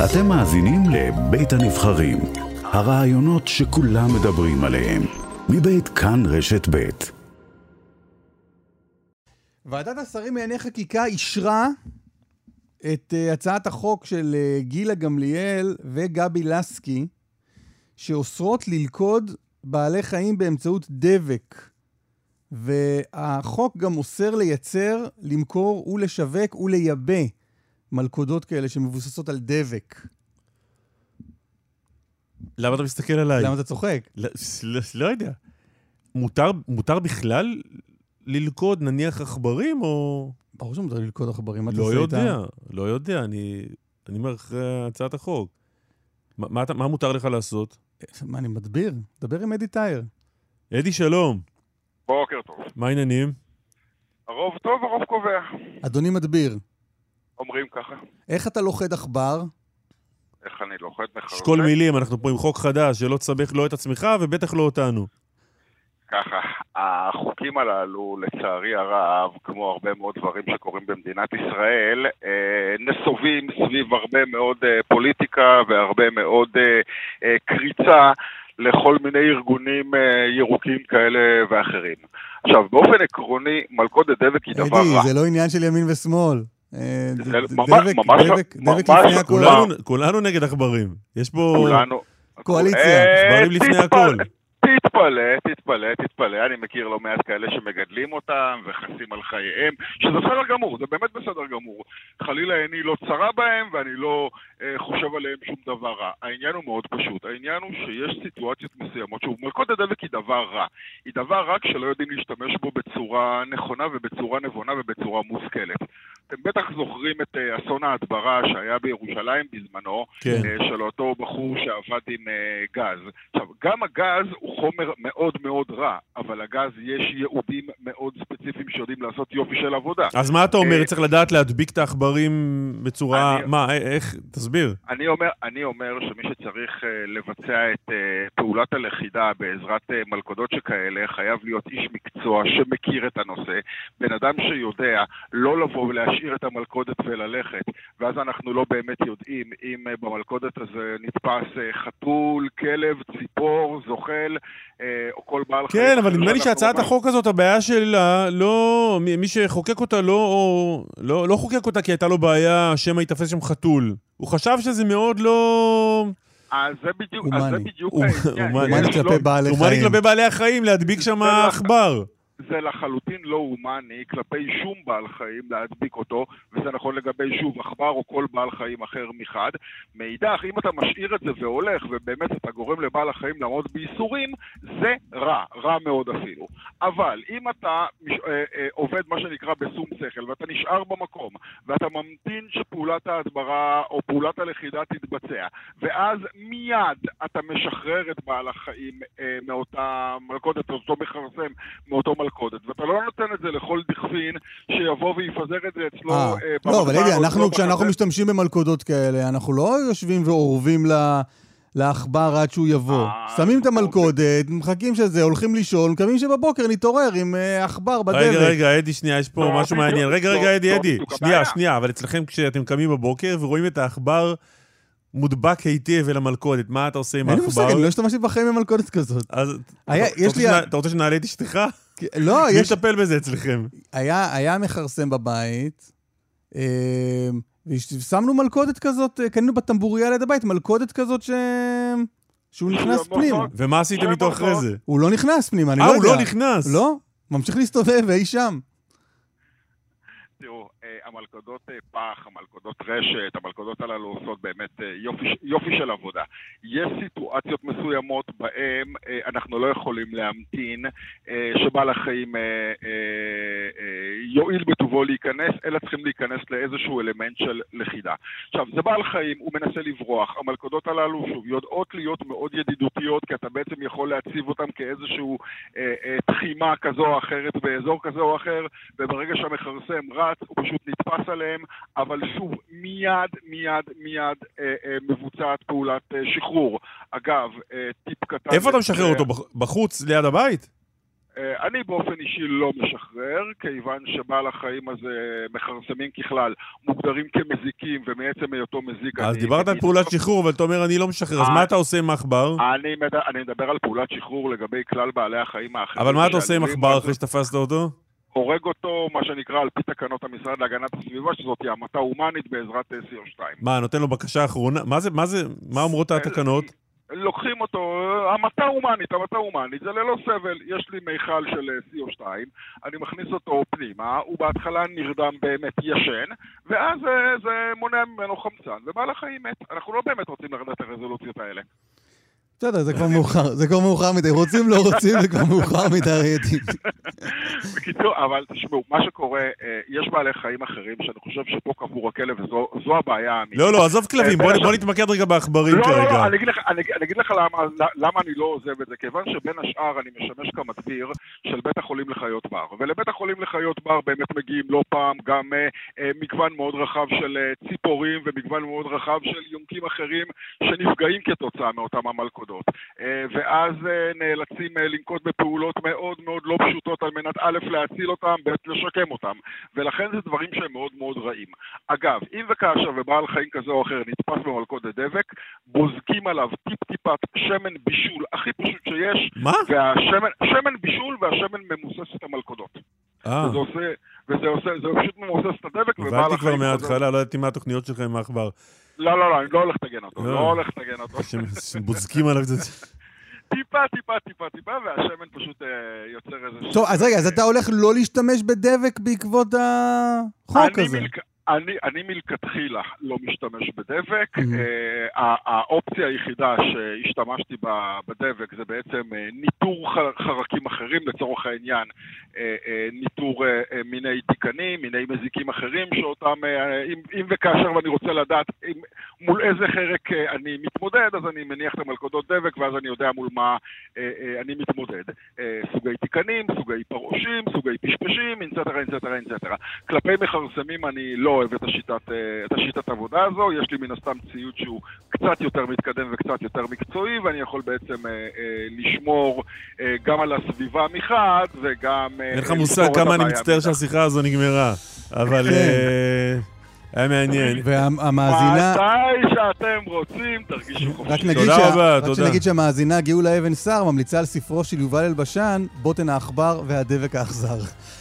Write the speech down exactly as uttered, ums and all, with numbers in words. אתם מאזינים לבית הנבחרים, הרעיונות שכולם מדברים עליהם, מבית כאן רשת בית. ועדת השרים לענייני חקיקה אישרה את הצעת החוק של גילה גמליאל וגבי לסקי, שאוסרות ללכוד בעלי חיים באמצעות דבק. והחוק גם אוסר לייצר, למכור ולשווק ולייבא מלכודות כאלה שמבוססות על דבק. למה אתה מסתכל עליי? למה אתה צוחק? לא, לא, לא יודע. מותר, מותר בכלל ללכוד נניח עכברים או... ברור שמותר ללכוד עכברים. לא יודע, לא יודע. אני, אני אומר אחרי הצעת החוק. מה, מה, מה מותר לך לעשות? מה, אני מדבר? דבר עם אדי טייאר. אדי, שלום. בוקר טוב. מה העניינים? הרוב טוב, הרוב קובע. אדוני מדביר. אומרים ככה. איך אתה לוחד עכבר? איך אני לוחד מחרוזת? שכל מילים, אנחנו פה עם חוק חדש, שלא תסבך לא את עצמך ובטח לא אותנו. ככה, החוקים הללו, לצערי הרב, כמו הרבה מאוד דברים שקורים במדינת ישראל, נסובים סביב הרבה מאוד פוליטיקה והרבה מאוד קריצה, לכל מיני ארגונים ירוקים כאלה ואחרים. עכשיו, באופן עקרוני, מלכודת דבק היא דבר רע. זה לא עניין של ימין ושמאל. דבק לפני הכל. כולנו נגד עכברים. יש פה קואליציה, עכברים לפני הכל. תתפלא, תתפלא, תתפלא. אני מכיר לא מעט כאלה שמגדלים אותם וחסים על חייהם, שזה בסדר גמור, זה באמת בסדר גמור. חלילה איני לא צרה בהם ואני לא אה, חושב עליהם שום דבר רע. העניין הוא מאוד פשוט. העניין הוא שיש סיטואציות מסוימות, שוב, מלכודת דבק היא דבר רע. היא דבר רע כשלא יודעים להשתמש בו בצורה נכונה ובצורה נבונה ובצורה מושכלת. אתם בטח זוכרים את אה, אסון ההדברה שהיה בירושלים בזמנו, כן. אה, של אותו בחור שעבד עם אה, גז. עכשיו, גם הגז הוא חומר מאוד מאוד רע, אבל הגז יש יעודים מאוד ספציפיים שיודעים לעשות יופי של עבודה. אז מה אתה אומר? צריך לדעת להדביק את העכברים בצורה... מה? איך? תסביר. אני אומר, אני אומר שמי שצריך לבצע את פעולת הלכידה בעזרת מלכודות שכאלה, חייב להיות איש מקצוע שמכיר את הנושא. בן אדם שיודע לא לבוא ולהשאיר את המלכודת וללכת, ואז אנחנו לא באמת יודעים אם במלכודת הזה נתפס חתול, כלב, ציפור, זוחל, או כל בעל חיים. כן, אבל נדמה לי שהצעת החוק הזאת, הבעיה שלה, לא, מי שחוקק אותה לא, לא, לא חוקק אותה כי הייתה לו בעיה שמא יתפס שם חתול. הוא חשב שזה מאוד לא... אז זה בדיוק, אז זה בדיוק העניין. אומני כלפי בעלי חיים. אומני כלפי בעלי החיים, להדביק שם עכבר. זה לחלוטין לא הומני כלפי שום בעל חיים להדביק אותו, וזה נכון לגבי שוב עכבר או כל בעל חיים אחר מחד. מאידך, אם אתה משאיר את זה והולך, ובאמת אתה גורם לבעל החיים לעמוד בייסורים, זה רע, רע מאוד אפילו. אבל אם אתה עובד מה שנקרא בשום שכל, ואתה נשאר במקום, ואתה ממתין שפעולת ההדברה או פעולת הלכידה תתבצע, ואז מיד אתה משחרר את בעל החיים מאותה מלכודת, אותו מחרסם, מאותו מלכודת, ואתה לא נותן את זה לכל דכפין שיבוא ויפזר את זה אצלו. לא, אבל אידי, אנחנו כשאנחנו משתמשים במלכודות כאלה, אנחנו לא יושבים ועורבים לאחבר עד שהוא יבוא. שמים את המלכודת, מחכים שזה, הולכים לישון, מקווים שבבוקר נתעורר עם אחבר בדבק. רגע, רגע, אדי, שנייה, יש פה משהו מעניין. רגע, רגע, אדי, אדי, שנייה, שנייה, אבל אצלכם כשאתם קמים בבוקר ורואים את האחבר מודבק היטב אל המלכודת, מה אתה עושה עם האחבר? אין לי מושג, אני לא השתמשתי בחיים במלכודת כזאת. אתה רוצה שנעלה את אשתך? לא, יש... נטפל בזה אצלכם. היה, היה מחרסם בבית, אה, ושמנו מלכודת כזאת, קנינו בטמבוריה ליד הבית, מלכודת כזאת ש... שהוא נכנס פנימה. ומה עשיתם איתו אחרי זה? הוא לא נכנס פנימה, אני לא יודע. אה, הוא לא נכנס? לא, ממשיך להסתובב, והיא שם. תראו, המלכודות פח, המלכודות רשת, המלכודות הללו עושות באמת יופי, יופי של עבודה. יש סיטואציות מסוימות בהן אנחנו לא יכולים להמתין שבעל החיים יועיל בטובו להיכנס, אלא צריכים להיכנס לאיזשהו אלמנט של לחידה. עכשיו, זה בעל חיים, הוא מנסה לברוח. המלכודות הללו, שוב, יודעות להיות מאוד ידידותיות, כי אתה בעצם יכול להציב אותם כאיזשהו תחימה כזו או אחרת באזור כזה או אחר, וברגע שהמחרסם רץ, הוא פשוט נתפס עליהם, אבל שוב, מיד, מיד, מיד אה, אה, מבוצעת פעולת אה, שחרור. אגב, אה, טיפ קטן... איפה אתה משחרר אותו? בחוץ, ליד הבית? אני באופן אישי לא משחרר, כיוון שבעל החיים הזה מכרסמים ככלל, מוגדרים כמזיקים, ומעצם היותו מזיק... אז דיברת על פעולת שחרור, אבל אתה אומר אני לא משחרר, אז מה אתה עושה עם מחבר? אני מדבר על פעולת שחרור לגבי כלל בעלי החיים האחרים. אבל מה אתה עושה עם מחבר אחרי שתפסת אותו? הורג אותו, מה שנקרא, על פי תקנות המשרד להגנת הסביבה, שזאת המתה הומנית בעזרת סי או שתיים. מה, נותן לו בקשה אחרונה? מה אומרות התקנות? לוקחים אותו, המתה הומנית, המתה הומנית, זה ללא סבל, יש לי מיכל של סי או שתיים, אני מכניס אותו פנימה, הוא בהתחלה נרדם באמת ישן, ואז זה מונע ממנו חמצן, ובעל החיים מת, אנחנו לא באמת רוצים לרדת הרזולוציות האלה. בסדר, זה כבר מאוחר, זה כבר מאוחר מדי, רוצים לא רוצים, זה כבר מאוחר מדי ראיתי. בקיצור, אבל תשמעו, מה שקורה, יש בעלי חיים אחרים שאני חושב שפה קבור הכלב, זו הבעיה האמיתית. לא, לא, עזוב כלבים, בוא נתמקד רגע בעכברים כרגע. לא, אני אגיד לך למה אני לא עוזב את זה, כיוון שבין השאר אני משמש כמדביר של בית החולים לחיות בר, ולבית החולים לחיות בר באמת מגיעים לא פעם גם מגוון מאוד רחב של ציפורים, ומגוון מאוד רחב של יונקים אחרים שנפגעים כתוצאה מאותם המלכודות. ואז נאלצים לנקוט בפעולות מאוד מאוד לא פשוטות על מנת א' להציל אותם, ב' לשקם אותם, ולכן זה דברים שהם מאוד מאוד רעים. אגב, אם וכאשר ובעל חיים כזה או אחר נתפס במלכודת דבק, בוזקים עליו טיפ-טיפת שמן בישול הכי פשוט שיש, והשמן, שמן בישול והשמן ממוסס את המלכודות. וזה עושה, וזה עושה, זה פשוט ממוסס את הדבק, ובעל החיים... כבר מההתחלה, לא ידעתי מה התוכניות שלכם עם האחבר. לא, לא, לא, אני לא הולך לתגן אותו, לא הולך לתגן אותו. שבוזקים עליו זה... טיפה, טיפה, טיפה, טיפה, והשמן פשוט יוצר איזה... טוב, אז רגע, אז אתה הולך לא להשתמש בדבק בעקבות החוק הזה? אני, אני מלכתחילה לא משתמש בדבק. האופציה היחידה שהשתמשתי בדבק זה בעצם ניטור חרקים אחרים, לצורך העניין, ניטור מיני תיקנים, מיני מזיקים אחרים, שאותם, אם וכאשר ואני רוצה לדעת מול איזה חרק אני מתמודד, אז אני מניח את המלכודות דבק, ואז אני יודע מול מה אני מתמודד. סוגי תיקנים, סוגי פרעושים, סוגי פשפשים, אינסטרה, אינסטרה, אינסטרה. כלפי מחרסמים אני לא אוהב את השיטת, את השיטת העבודה הזו, יש לי מן הסתם ציוד שהוא קצת יותר מתקדם וקצת יותר מקצועי, ואני יכול בעצם אה, אה, לשמור אה, גם על הסביבה מחד, וגם... אין לך מושג כמה אני מצטער שהשיחה הזו נגמרה, אבל... אה... היה מעניין. והמאזינה... מתי שאתם רוצים, תרגישו חופשי. תודה רבה, תודה. רק שנגיד שהמאזינה גאולה אבן שר ממליצה על ספרו של יובל אלבשן, בוטן האחבר והדבק האכזר.